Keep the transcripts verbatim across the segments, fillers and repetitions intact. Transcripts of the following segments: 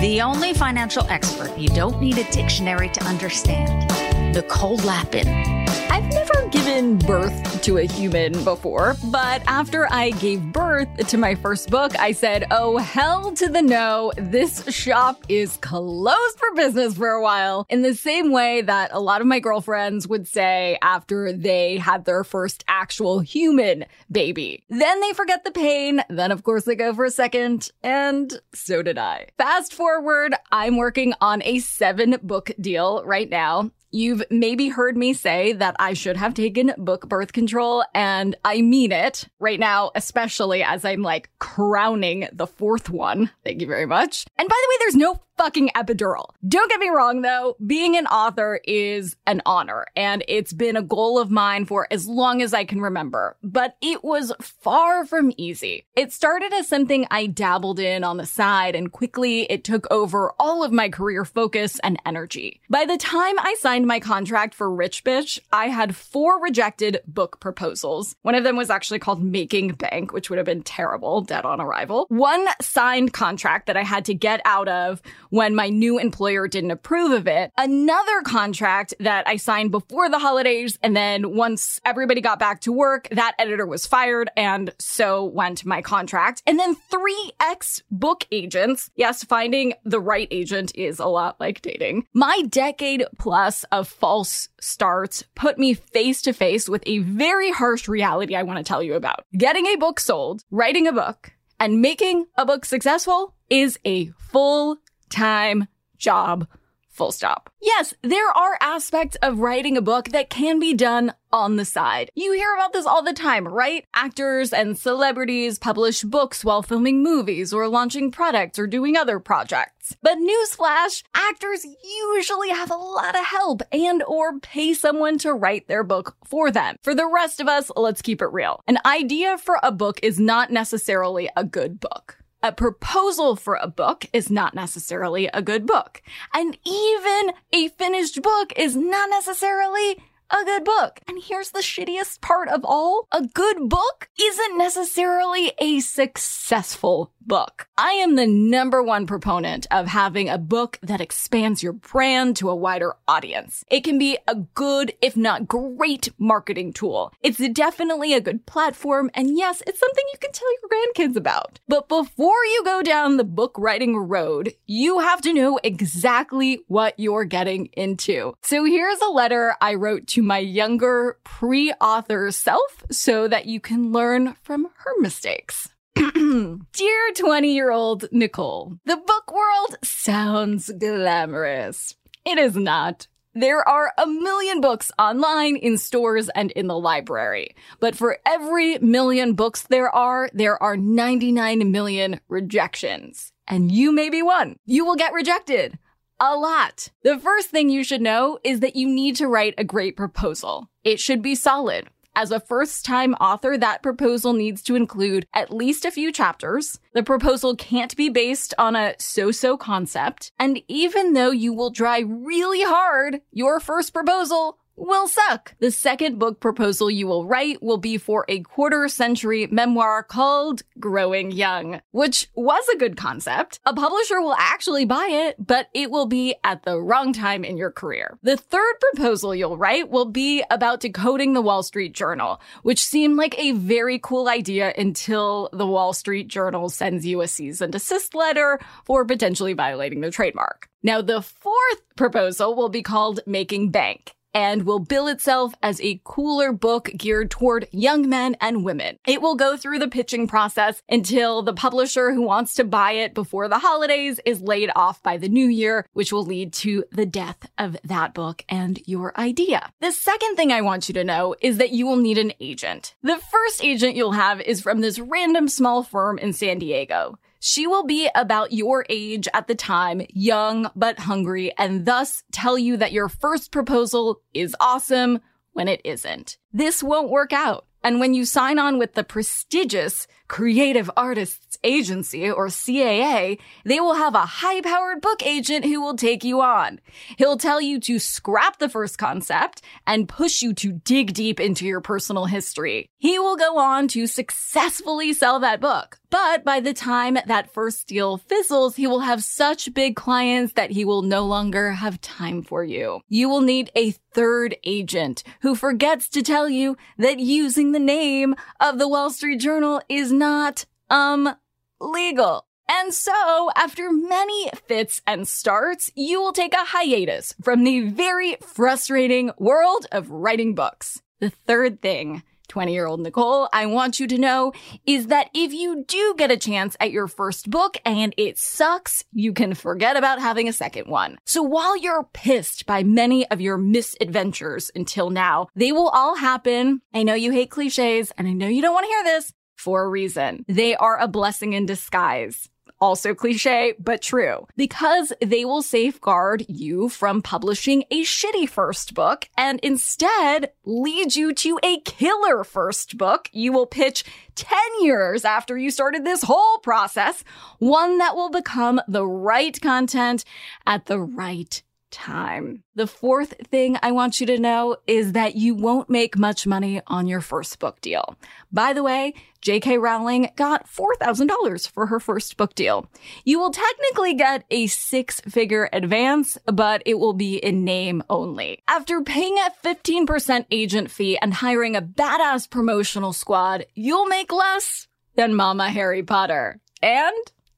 The only financial expert you don't need a dictionary to understand, Nicole Lappin. I've never given birth to a human before, but after I gave birth to my first book, I said, oh, hell to the no, this shop is closed for business for a while. In the same way that a lot of my girlfriends would say after they had their first actual human baby. Then they forget the pain. Then, of course, they go for a second. And so did I. Fast forward, I'm working on a seven book deal right now. You've maybe heard me say that I should have taken book birth control, and I mean it right now, especially as I'm like crowning the fourth one. Thank you very much. And by the way, there's no fucking epidural. Don't get me wrong, though. Being an author is an honor, and it's been a goal of mine for as long as I can remember. But it was far from easy. It started as something I dabbled in on the side, and quickly it took over all of my career focus and energy. By the time I signed my contract for Rich Bitch, I had four rejected book proposals. One of them was actually called Making Bank, which would have been terrible, dead on arrival. One signed contract that I had to get out of when my new employer didn't approve of it. Another contract that I signed before the holidays, and then once everybody got back to work, that editor was fired, and so went my contract. And then three ex-book agents. Yes, finding the right agent is a lot like dating. My decade plus of false starts put me face to face with a very harsh reality I want to tell you about. Getting a book sold, writing a book, and making a book successful is a full time job, full stop. Yes, there are aspects of writing a book that can be done on the side. You hear about this all the time, right? Actors and celebrities publish books while filming movies or launching products or doing other projects. But newsflash, actors usually have a lot of help and or pay someone to write their book for them. For the rest of us, let's keep it real. An idea for a book is not necessarily a good book. A proposal for a book is not necessarily a good book. And even a finished book is not necessarily a good book. And here's the shittiest part of all. A good book isn't necessarily a successful book. I am the number one proponent of having a book that expands your brand to a wider audience. It can be a good, if not great, marketing tool. It's definitely a good platform. And yes, it's something you can tell your grandkids about. But before you go down the book writing road, you have to know exactly what you're getting into. So here's a letter I wrote to my younger pre-author self so that you can learn from her mistakes. Dear twenty-year-old Nicole, the book world sounds glamorous. It is not. There are a million books online, in stores, and in the library. But for every million books there are, there are ninety-nine million rejections. And you may be one. You will get rejected. A lot. The first thing you should know is that you need to write a great proposal. It should be solid. As a first-time author, that proposal needs to include at least a few chapters. The proposal can't be based on a so-so concept. And even though you will try really hard, your first proposal will suck. The second book proposal you will write will be for a quarter-century memoir called Growing Young, which was a good concept. A publisher will actually buy it, but it will be at the wrong time in your career. The third proposal you'll write will be about decoding the Wall Street Journal, which seemed like a very cool idea until the Wall Street Journal sends you a cease and desist letter for potentially violating their trademark. Now, the fourth proposal will be called Making Bank and will bill itself as a cooler book geared toward young men and women. It will go through the pitching process until the publisher who wants to buy it before the holidays is laid off by the new year, which will lead to the death of that book and your idea. The second thing I want you to know is that you will need an agent. The first agent you'll have is from this random small firm in San Diego. She will be about your age at the time, young but hungry, and thus tell you that your first proposal is awesome when it isn't. This won't work out. And when you sign on with the prestigious Creative Artists Agency, or C A A, they will have a high-powered book agent who will take you on. He'll tell you to scrap the first concept and push you to dig deep into your personal history. He will go on to successfully sell that book. But by the time that first deal fizzles, he will have such big clients that he will no longer have time for you. You will need a third agent who forgets to tell you that using the name of the Wall Street Journal is not, um, legal. And so, after many fits and starts, you will take a hiatus from the very frustrating world of writing books. The third thing, twenty-year-old Nicole, I want you to know is that if you do get a chance at your first book and it sucks, you can forget about having a second one. So while you're pissed by many of your misadventures until now, they will all happen. I know you hate cliches, and I know you don't want to hear this, for a reason. They are a blessing in disguise. Also cliche, but true, because they will safeguard you from publishing a shitty first book and instead lead you to a killer first book you will pitch ten years after you started this whole process, one that will become the right content at the right time. time. The fourth thing I want you to know is that you won't make much money on your first book deal. By the way, J K. Rowling got four thousand dollars for her first book deal. You will technically get a six-figure advance, but it will be in name only. After paying a fifteen percent agent fee and hiring a badass promotional squad, you'll make less than Mama Harry Potter. And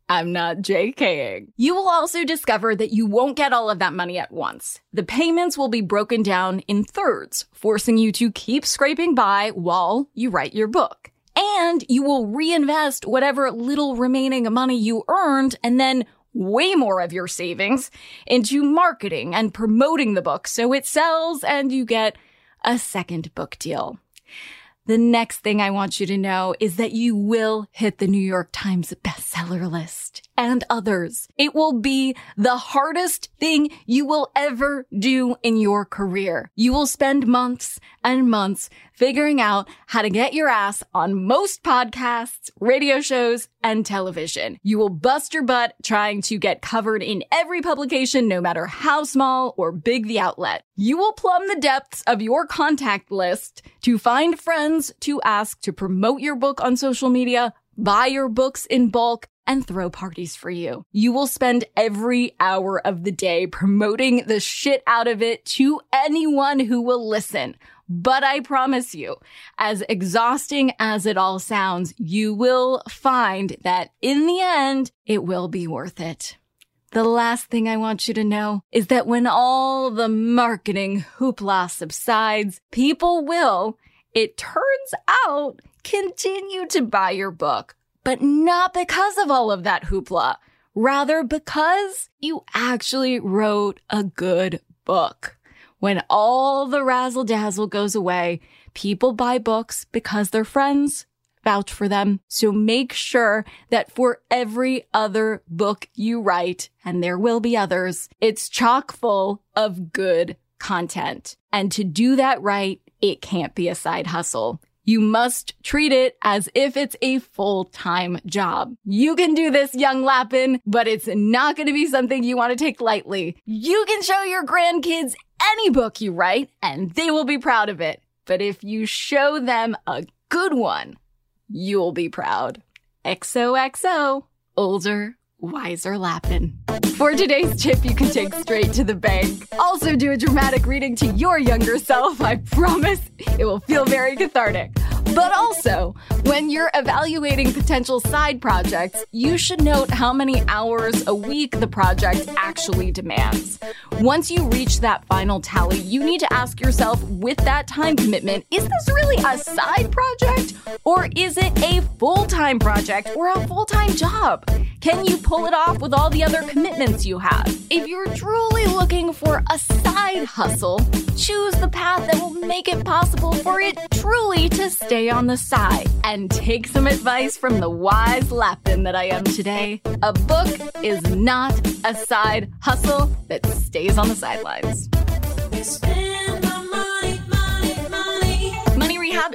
I'm not JKing. You will also discover that you won't get all of that money at once. The payments will be broken down in thirds, forcing you to keep scraping by while you write your book. And you will reinvest whatever little remaining money you earned and then way more of your savings into marketing and promoting the book so it sells and you get a second book deal. The next thing I want you to know is that you will hit the New York Times bestseller list and others. It will be the hardest thing you will ever do in your career. You will spend months and months figuring out how to get your ass on most podcasts, radio shows, and television. You will bust your butt trying to get covered in every publication, no matter how small or big the outlet. You will plumb the depths of your contact list to find friends to ask to promote your book on social media, buy your books in bulk, and throw parties for you. You will spend every hour of the day promoting the shit out of it to anyone who will listen. But I promise you, as exhausting as it all sounds, you will find that in the end, it will be worth it. The last thing I want you to know is that when all the marketing hoopla subsides, people will, it turns out, continue to buy your book. But not because of all of that hoopla, rather because you actually wrote a good book. When all the razzle-dazzle goes away, people buy books because their friends vouch for them. So make sure that for every other book you write, and there will be others, it's chock full of good content. And to do that right, it can't be a side hustle. You must treat it as if it's a full-time job. You can do this, young Lappin, but it's not going to be something you want to take lightly. You can show your grandkids any book you write, and they will be proud of it. But if you show them a good one, you'll be proud. X O X O, older, wiser Lappin. For today's tip, you can take straight to the bank. Also do a dramatic reading to your younger self. I promise it will feel very cathartic. But also, when you're evaluating potential side projects, you should note how many hours a week the project actually demands. Once you reach that final tally, you need to ask yourself, with that time commitment, is this really a side project? Or is it a full-time project or a full-time job? Can you pull it off with all the other commitments you have? If you're truly looking for a side hustle, choose the path that will make it possible for it truly to stay on the side, and take some advice from the wise Lappin that I am today. A book is not a side hustle that stays on the sidelines. Money, money, money. Money Rehab